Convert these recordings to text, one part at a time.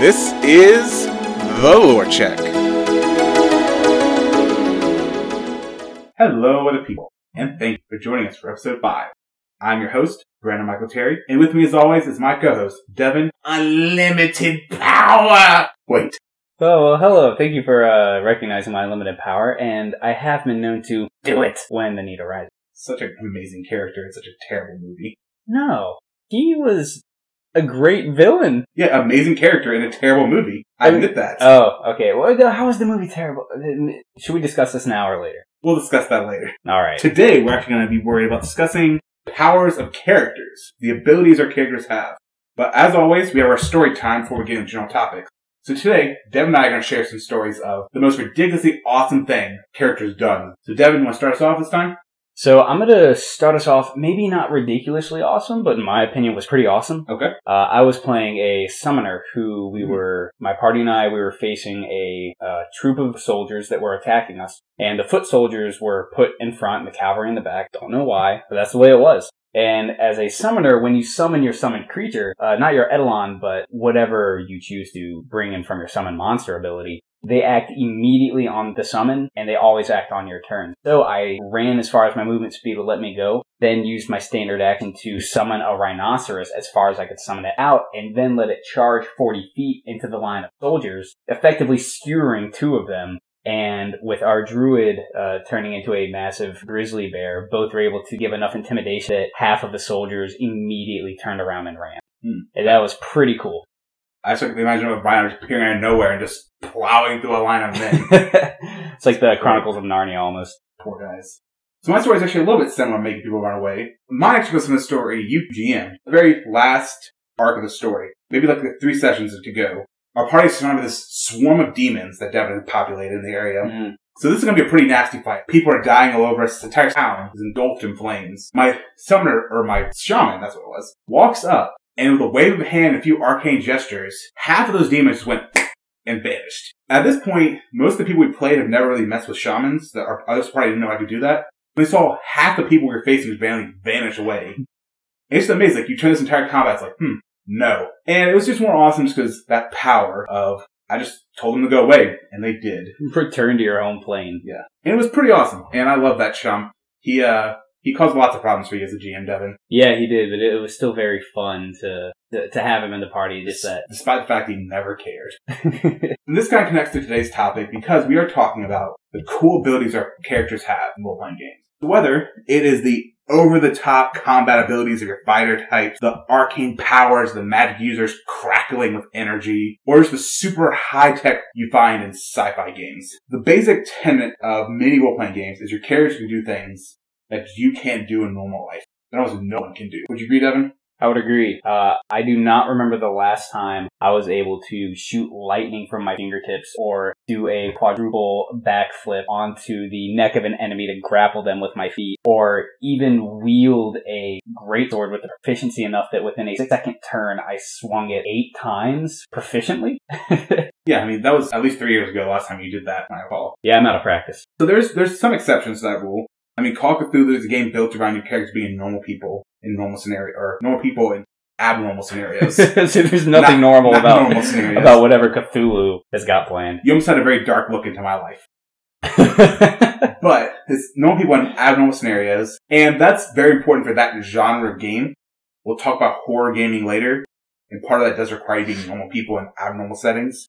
This is The Lore Check. Hello, other people, and thank you for joining us for episode 5. I'm your host, Brandon Michael Terry, and with me as always is my co-host, Devin Unlimited Power! Wait. Oh, well, hello. Thank you for recognizing my unlimited power, and I have been known to do it when the need arises. Such an amazing character in such a terrible movie. No. He was a great villain. Yeah, amazing character in a terrible movie. I admit that. Oh, okay. Well, how is the movie terrible? Should we discuss this now or later? We'll discuss that later. All right. Today, we're actually going to be worried about discussing powers of characters, the abilities our characters have. But as always, we have our story time before we get into general topics. So today, Devin and I are going to share some stories of the most ridiculously awesome thing characters done. So Devin, you want to start us off this time? So I'm going to start us off, maybe not ridiculously awesome, but in my opinion was pretty awesome. Okay. I was playing a summoner who my party and I, we were facing a troop of soldiers that were attacking us. And the foot soldiers were put in front and the cavalry in the back. Don't know why, but that's the way it was. And as a summoner, when you summon your summoned creature, not your eidolon, but whatever you choose to bring in from your summon monster ability, they act immediately on the summon, and they always act on your turn. So I ran as far as my movement speed would let me go, then used my standard action to summon a rhinoceros as far as I could summon it out, and then let it charge 40 feet into the line of soldiers, effectively skewering two of them. And with our druid turning into a massive grizzly bear, both were able to give enough intimidation that half of the soldiers immediately turned around and ran. And that was pretty cool. I certainly imagine a rhino just appearing out of nowhere and just plowing through a line of men. It's like the Chronicles of Narnia almost. Poor guys. So my story is actually a little bit similar, making people run away. Mine actually goes from the story UGM, the very last arc of the story. Maybe like the 3 sessions to go. Our party surrounded this swarm of demons that Devin had populated in the area. Mm. So this is going to be a pretty nasty fight. People are dying all over us. The entire town is engulfed in flames. My summoner, or my shaman, that's what it was, walks up, and with a wave of a hand and a few arcane gestures, half of those demons went and vanished. At this point, most of the people we played have never really messed with shamans. Our other party didn't know how to do that. They saw half the people we were facing just vanish away. It's just amazing. Like, you turn this entire combat, it's like, no. And it was just more awesome just because that power of, I just told them to go away, and they did. Return to your home plane. Yeah. And it was pretty awesome. And I love that chump. He caused lots of problems for you as a GM, Devin. Yeah, he did, but it was still very fun to have him in the party. Just that, despite the fact he never cared. And this kind of connects to today's topic because we are talking about the cool abilities our characters have in role-playing games. Whether it is the over-the-top combat abilities of your fighter types, the arcane powers, the magic users crackling with energy, or just the super high-tech you find in sci-fi games. The basic tenet of many role-playing games is your characters can do things that you can't do in normal life. That almost no one can do. Would you agree, Devin? I would agree. I do not remember the last time I was able to shoot lightning from my fingertips or do a quadruple backflip onto the neck of an enemy to grapple them with my feet, or even wield a greatsword with proficiency enough that within a 6-second turn I swung it 8 times proficiently. Yeah, I mean, that was at least 3 years ago the last time you did that, my fault. Yeah, I'm out of practice. So there's some exceptions to that rule. I mean, Call of Cthulhu is a game built around your characters being normal people in normal scenario, or normal people in abnormal scenarios. So there's nothing normal about whatever Cthulhu has got planned. You almost had a very dark look into my life. But there's normal people in abnormal scenarios, and that's very important for that genre of game. We'll talk about horror gaming later, and part of that does require you being normal people in abnormal settings.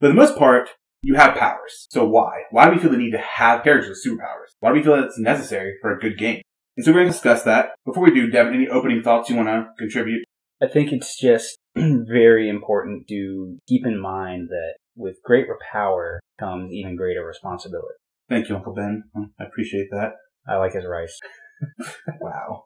But for the most part, you have powers. So why? Why do we feel the need to have characters with superpowers? Why do we feel that it's necessary for a good game? And so we're going to discuss that. Before we do, Devin, any opening thoughts you want to contribute? I think it's just very important to keep in mind that with greater power comes even greater responsibility. Thank you, Uncle Ben. I appreciate that. I like his rice. Wow.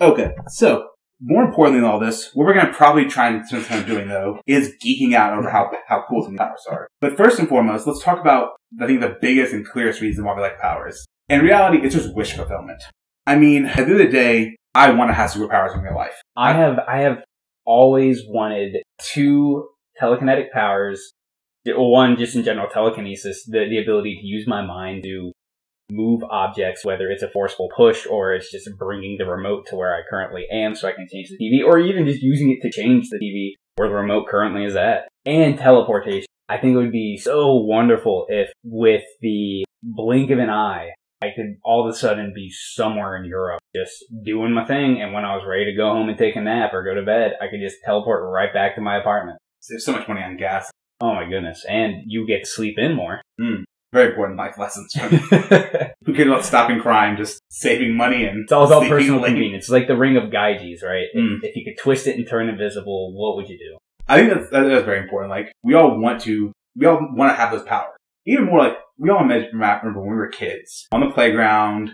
Okay, so more importantly than all this, what we're going to probably try and spend time doing, though, is geeking out over how cool some powers are. But first and foremost, let's talk about, I think, the biggest and clearest reason why we like powers. In reality, it's just wish fulfillment. I mean, at the end of the day, I want to have superpowers in real life. I have always wanted 2 telekinetic powers. One, just in general, telekinesis, the ability to use my mind to move objects, whether it's a forceful push or it's just bringing the remote to where I currently am so I can change the TV, or even just using it to change the TV where the remote currently is at. and teleportation. I think it would be so wonderful if with the blink of an eye, I could all of a sudden be somewhere in Europe just doing my thing. And when I was ready to go home and take a nap or go to bed, I could just teleport right back to my apartment. Save so much money on gas. Oh my goodness. And you get to sleep in more. Very important life lessons. Who cares about stopping crime? Just saving money and it's all about personal convenience. It's like the ring of Gyges, right? If you could twist it and turn invisible, what would you do? I think that's very important. Like, we all want to have those powers. Even more, like, we all remember when we were kids, on the playground,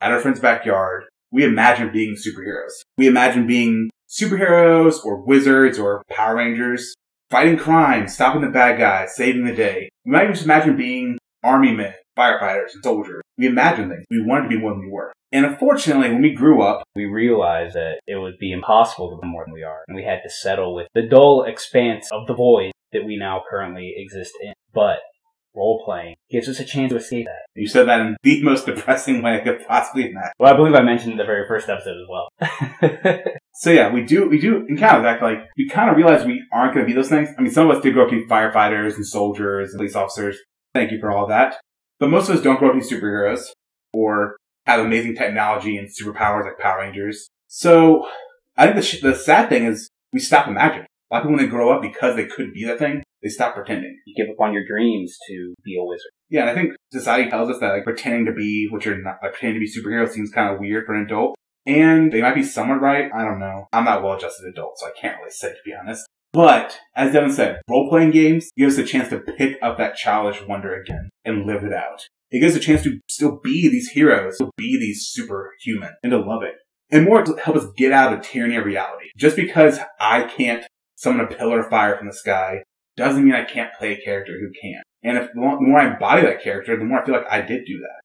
at our friend's backyard, we imagined being superheroes. We imagined being superheroes or wizards or Power Rangers, fighting crime, stopping the bad guys, saving the day. We might just imagine being army men, firefighters, and soldiers. We imagined things. We wanted to be more than we were. And unfortunately, when we grew up, we realized that it would be impossible to be more than we are. And we had to settle with the dull expanse of the void that we now currently exist in. But role-playing gives us a chance to escape that. You said that in the most depressing way I could possibly imagine. Well, I believe I mentioned in the very first episode as well. So yeah, we do encounter that. Like, we kind of realize we aren't going to be those things. I mean, some of us did grow up to be firefighters and soldiers and police officers. Thank you for all that. But most of us don't grow up to be superheroes or have amazing technology and superpowers like Power Rangers. So I think the sad thing is we stop imagining. A lot of people, when they grow up, because they could be that thing, they stop pretending. You give up on your dreams to be a wizard. Yeah, and I think society tells us that, like, pretending to be what you're not, like, pretending to be superheroes seems kind of weird for an adult. And they might be somewhat right. I don't know. I'm not a well-adjusted adult, so I can't really say, to be honest. But, as Devin said, role-playing games give us a chance to pick up that childish wonder again and live it out. It gives us a chance to still be these heroes, to be these superhuman, and to love it. And more, to help us get out of the tyranny of reality. Just because I can't summon a pillar of fire from the sky doesn't mean I can't play a character who can. And if the more I embody that character, the more I feel like I did do that.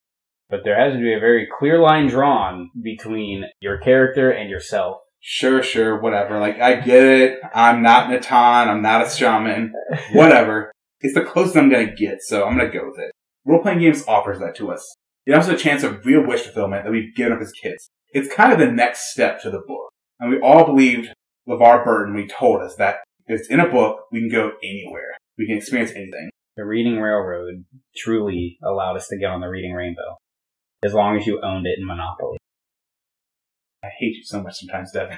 But there has to be a very clear line drawn between your character and yourself. Sure, whatever. Like, I get it. I'm not Natan. I'm not a shaman. Whatever. It's the closest I'm going to get, so I'm going to go with it. Role-playing games offers that to us. It offers a chance of real wish fulfillment that we've given up as kids. It's kind of the next step to the book. And we all believed LeVar Burton when he told us that if it's in a book, we can go anywhere. We can experience anything. The Reading Railroad truly allowed us to get on the Reading Rainbow. As long as you owned it in Monopoly. I hate you so much sometimes, Devin.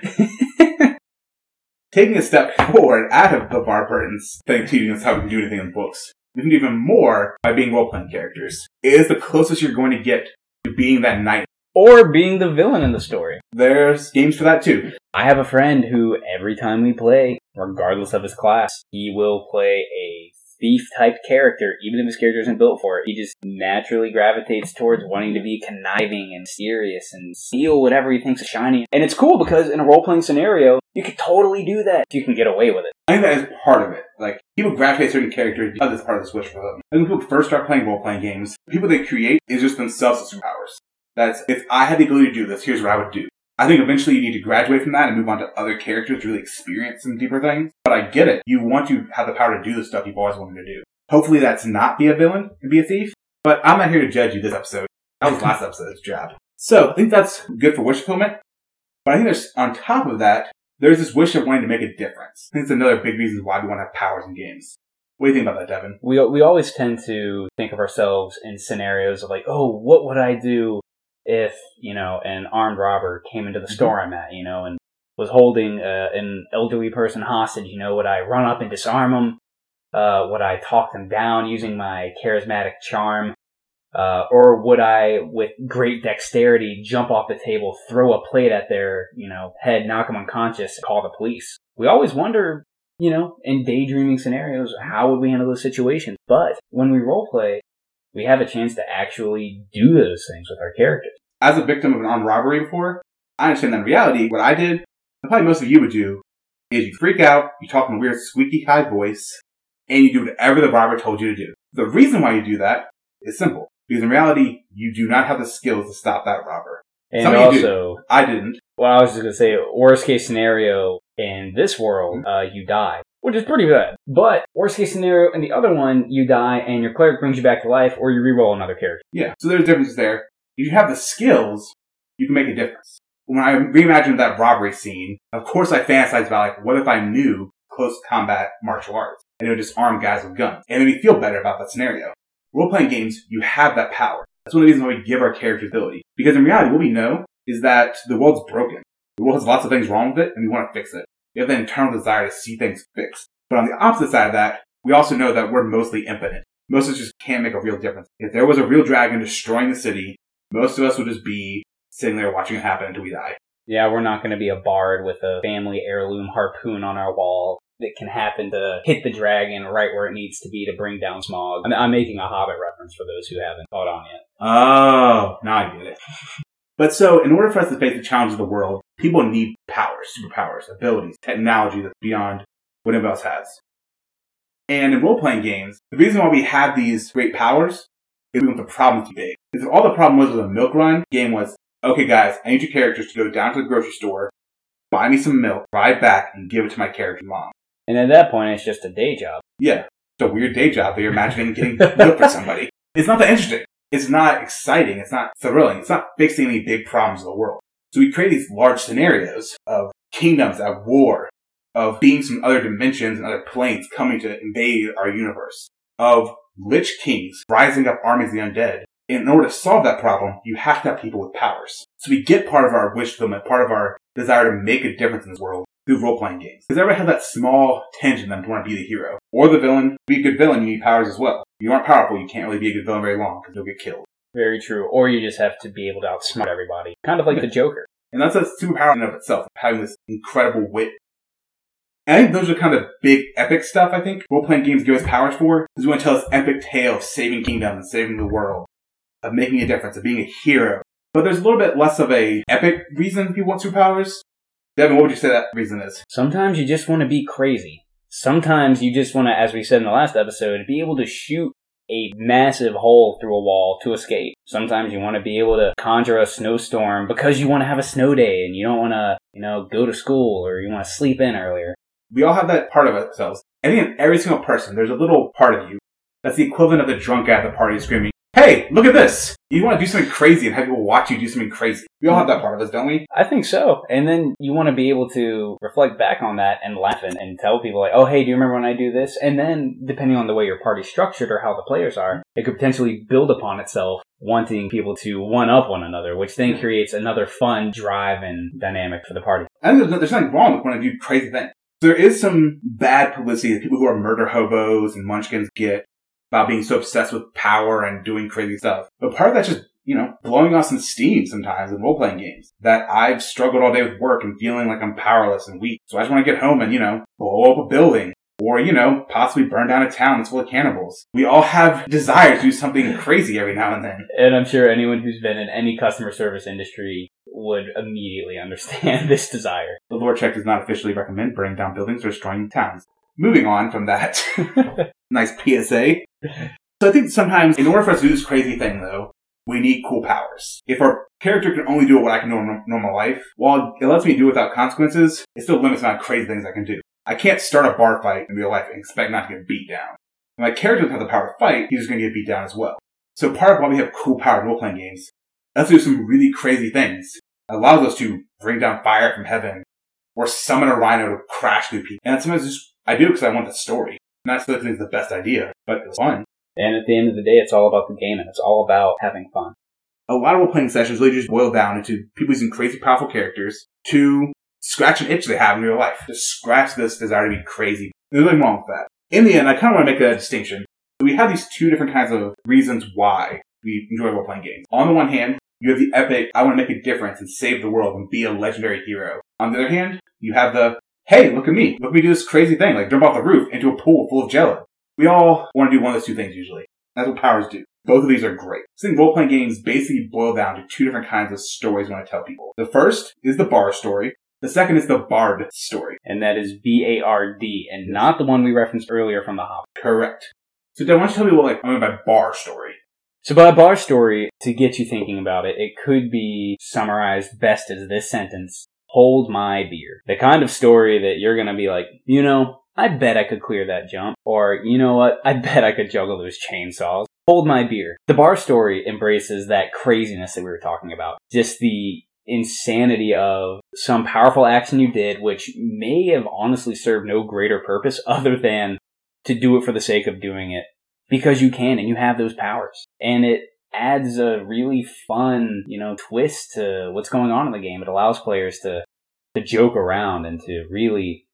Taking a step forward out of LeVar Burton's thing teaching us how we can do anything in books, we can do even more by being role-playing characters. It is the closest you're going to get to being that knight. Or being the villain in the story. There's games for that too. I have a friend who, every time we play, regardless of his class, he will play a thief-type character, even if his character isn't built for it. He just naturally gravitates towards wanting to be conniving and serious and steal whatever he thinks is shiny. And it's cool because in a role-playing scenario, you can totally do that. You can get away with it. I think that is part of it. Like, people gravitate certain characters because it's part of the switch for them. And when people first start playing role-playing games, the people they create is just themselves with superpowers. That's, if I had the ability to do this, here's what I would do. I think eventually you need to graduate from that and move on to other characters to really experience some deeper things. But I get it. You want to have the power to do the stuff you've always wanted to do. Hopefully that's not be a villain and be a thief. But I'm not here to judge you this episode. That was last episode's job. So I think that's good for wish fulfillment. But I think there's, on top of that, there's this wish of wanting to make a difference. I think it's another big reason why we want to have powers in games. What do you think about that, Devin? We always tend to think of ourselves in scenarios of like, oh, what would I do? If, you know, an armed robber came into the store I'm at, you know, and was holding an elderly person hostage, you know, would I run up and disarm them? Would I talk them down using my charismatic charm? Or would I, with great dexterity, jump off the table, throw a plate at their, you know, head, knock them unconscious, and call the police? We always wonder, you know, in daydreaming scenarios, how would we handle those situations? But when we roleplay, we have a chance to actually do those things with our characters. As a victim of an armed robbery before, I understand that in reality, what I did, and probably most of you would do, is you freak out, you talk in a weird squeaky high voice, and you do whatever the robber told you to do. The reason why you do that is simple. Because in reality, you do not have the skills to stop that robber. And some also, you do. I didn't. Well, I was just going to say, worst case scenario in this world, you die. Which is pretty bad. But, worst case scenario, in the other one, you die and your cleric brings you back to life or you reroll another character. Yeah, so there's differences there. If you have the skills, you can make a difference. When I reimagined that robbery scene, of course I fantasized about, like, what if I knew close combat martial arts? and it would just arm guys with guns. And it made me feel better about that scenario. Role-playing games, you have that power. That's one of the reasons why we give our characters ability. Because in reality, what we know is that the world's broken. The world has lots of things wrong with it, and we want to fix it. We have the internal desire to see things fixed. But on the opposite side of that, we also know that we're mostly impotent. Most of us just can't make a real difference. If there was a real dragon destroying the city, most of us would just be sitting there watching it happen until we die. Yeah, we're not going to be a bard with a family heirloom harpoon on our wall that can happen to hit the dragon right where it needs to be to bring down Smaug. I'm making a Hobbit reference for those who haven't caught on yet. Oh, now I get it. But so, in order for us to face the challenges of the world, people need powers, superpowers, abilities, technology that's beyond what anybody else has. And in role-playing games, the reason why we have these great powers is we want the problem to be big. Because if all the problem was a milk run, the game was, okay guys, I need your characters to go down to the grocery store, buy me some milk, ride back, and give it to my character mom. And at that point, it's just a day job. Yeah, it's a weird day job that you're imagining getting milk for somebody. It's not that interesting. It's not exciting. It's not thrilling. It's not fixing any big problems of the world. So we create these large scenarios of kingdoms at war, of beings from other dimensions and other planes coming to invade our universe, of lich kings rising up armies of the undead. And in order to solve that problem, you have to have people with powers. So we get part of our wish fulfillment, part of our desire to make a difference in this world through role-playing games. Because everybody has that small tinge in them to want to be the hero. Or the villain. To be a good villain, you need powers as well. If you aren't powerful, you can't really be a good villain very long because you'll get killed. Very true. Or you just have to be able to outsmart everybody. Kind of like the Joker. And that's a superpower in and of itself, having this incredible wit. And I think those are kind of big epic stuff, I think. Role-playing games give us powers for. Because we want to tell this epic tale of saving kingdoms and saving the world. Of making a difference, of being a hero. But there's a little bit less of a epic reason people want superpowers. Devin, what would you say that reason is? Sometimes you just want to be crazy. Sometimes you just want to, as we said in the last episode, be able to shoot a massive hole through a wall to escape. Sometimes you want to be able to conjure a snowstorm because you want to have a snow day and you don't want to, go to school or you want to sleep in earlier. We all have that part of ourselves. I think in every single person, there's a little part of you that's the equivalent of the drunk guy at the party screaming, "Hey, look at this!" You want to do something crazy and have people watch you do something crazy. We all have that part of us, don't we? I think so. And then you want to be able to reflect back on that and laugh and tell people like, oh, hey, do you remember when I do this? And then, depending on the way your party's structured or how the players are, it could potentially build upon itself, wanting people to one-up one another, which then creates another fun drive and dynamic for the party. And there's nothing wrong with when I do crazy things. There is some bad publicity that people who are murder hobos and munchkins get about being so obsessed with power and doing crazy stuff. But part of that's just, blowing us in steam sometimes in role-playing games. That I've struggled all day with work and feeling like I'm powerless and weak. So I just want to get home and, blow up a building. Or, possibly burn down a town that's full of cannibals. We all have desires to do something crazy every now and then. And I'm sure anyone who's been in any customer service industry would immediately understand this desire. The Lore Check does not officially recommend burning down buildings or destroying towns. Moving on from that. Nice PSA. So I think sometimes, in order for us to do this crazy thing, though, we need cool powers. If our character can only do what I can do in normal life, while it lets me do without consequences, it still limits my crazy things I can do. I can't start a bar fight in real life and expect not to get beat down. If my character doesn't have the power to fight, he's just going to get beat down as well. So part of why we have cool power role-playing games, let's do some really crazy things. It allows us to bring down fire from heaven, or summon a rhino to crash through people. And sometimes I do because I want the story. Not so it's the best idea, but it was fun. And at the end of the day, it's all about the game, and it's all about having fun. A lot of role-playing sessions really just boil down into people using crazy, powerful characters to scratch an itch they have in real life. Just scratch this desire to be crazy. There's nothing wrong with that. In the end, I kind of want to make a distinction. We have these two different kinds of reasons why we enjoy role-playing games. On the one hand, you have the epic, I want to make a difference and save the world and be a legendary hero. On the other hand, you have the, hey, look at me do this crazy thing, like jump off the roof into a pool full of jello. We all want to do one of those two things usually. That's what powers do. Both of these are great. I think role-playing games basically boil down to two different kinds of stories we want to tell people. The first is the bar story. The second is the bard story. And that is B-A-R-D, and not the one we referenced earlier from The Hobbit. Correct. So, Dan, why don't you tell me what I mean by bar story? So by bar story, to get you thinking about it, it could be summarized best as this sentence. Hold my beer. The kind of story that you're going to be like, I bet I could clear that jump. Or, you know what, I bet I could juggle those chainsaws. Hold my beer. The bar story embraces that craziness that we were talking about. Just the insanity of some powerful action you did, which may have honestly served no greater purpose other than to do it for the sake of doing it, because you can and you have those powers. And it adds a really fun, twist to what's going on in the game. It allows players to joke around and to really,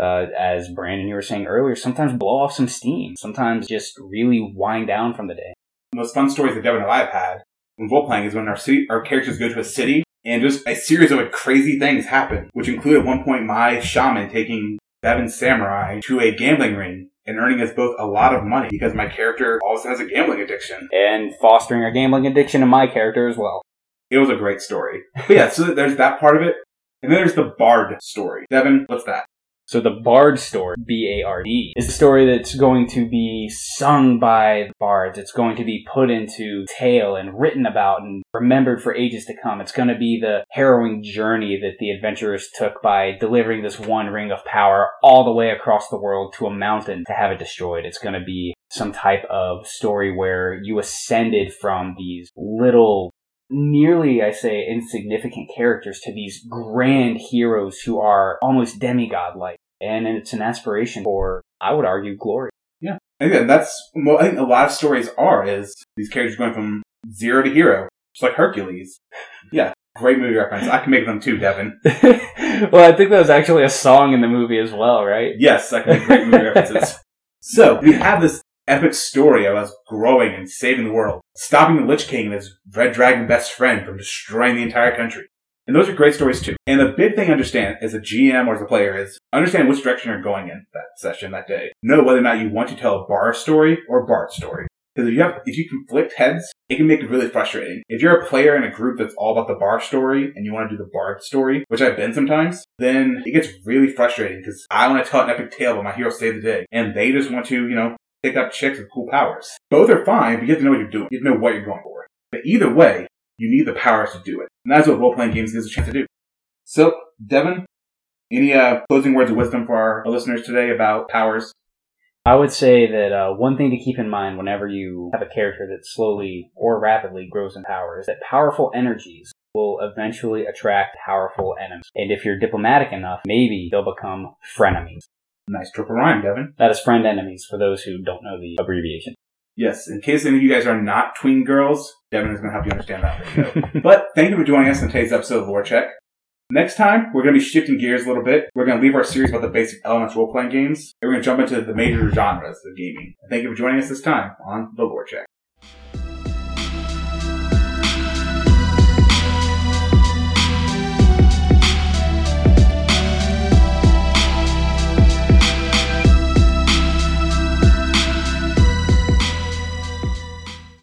as Brandon, you were saying earlier, sometimes blow off some steam, sometimes just really wind down from the day. The most fun stories that Devin and I have had in role-playing is when our characters go to a city and just a series of crazy things happen, which included at one point my shaman taking Devin's samurai to a gambling ring and earning us both a lot of money because my character also has a gambling addiction. And fostering a gambling addiction in my character as well. It was a great story. But yeah, so there's that part of it. And then there's the Bard story. Devin, what's that? So the Bard story, B-A-R-D, is the story that's going to be sung by the bards. It's going to be put into tale and written about and remembered for ages to come. It's going to be the harrowing journey that the adventurers took by delivering this one ring of power all the way across the world to a mountain to have it destroyed. It's going to be some type of story where you ascended from these little, nearly, I say, insignificant characters to these grand heroes who are almost demigod-like. And it's an aspiration for, I would argue, glory. Yeah. And that's what I think a lot of stories are, is these characters going from zero to hero. Just like Hercules. Yeah. Great movie reference. I can make them too, Devin. Well, I think that was actually a song in the movie as well, right? Yes, I can make great movie references. So, we have this epic story of us growing and saving the world, stopping the Lich King and his Red Dragon best friend from destroying the entire country. And those are great stories too. And the big thing to understand as a GM or as a player is understand which direction you're going in that session, that day. Know whether or not you want to tell a bar story or a bard story. Because if you conflict heads, it can make it really frustrating. If you're a player in a group that's all about the bar story and you want to do the bard story, which I've been sometimes, then it gets really frustrating because I want to tell an epic tale about my hero saved the day. And they just want to, pick up chicks with cool powers. Both are fine, but you have to know what you're doing. You have to know what you're going for. But either way, you need the powers to do it. And that's what role-playing games gives a chance to do. So, Devin, any closing words of wisdom for our listeners today about powers? I would say that one thing to keep in mind whenever you have a character that slowly or rapidly grows in power is that powerful energies will eventually attract powerful enemies. And if you're diplomatic enough, maybe they'll become frenemies. Nice triple rhyme, Devin. That is friend enemies, for those who don't know the abbreviation. Yes, in case any of you guys are not tween girls, Devin is going to help you understand that. But thank you for joining us on today's episode of Lore Check. Next time, we're going to be shifting gears a little bit. We're going to leave our series about the basic elements of role-playing games, and we're going to jump into the major genres of gaming. Thank you for joining us this time on The Lore Check.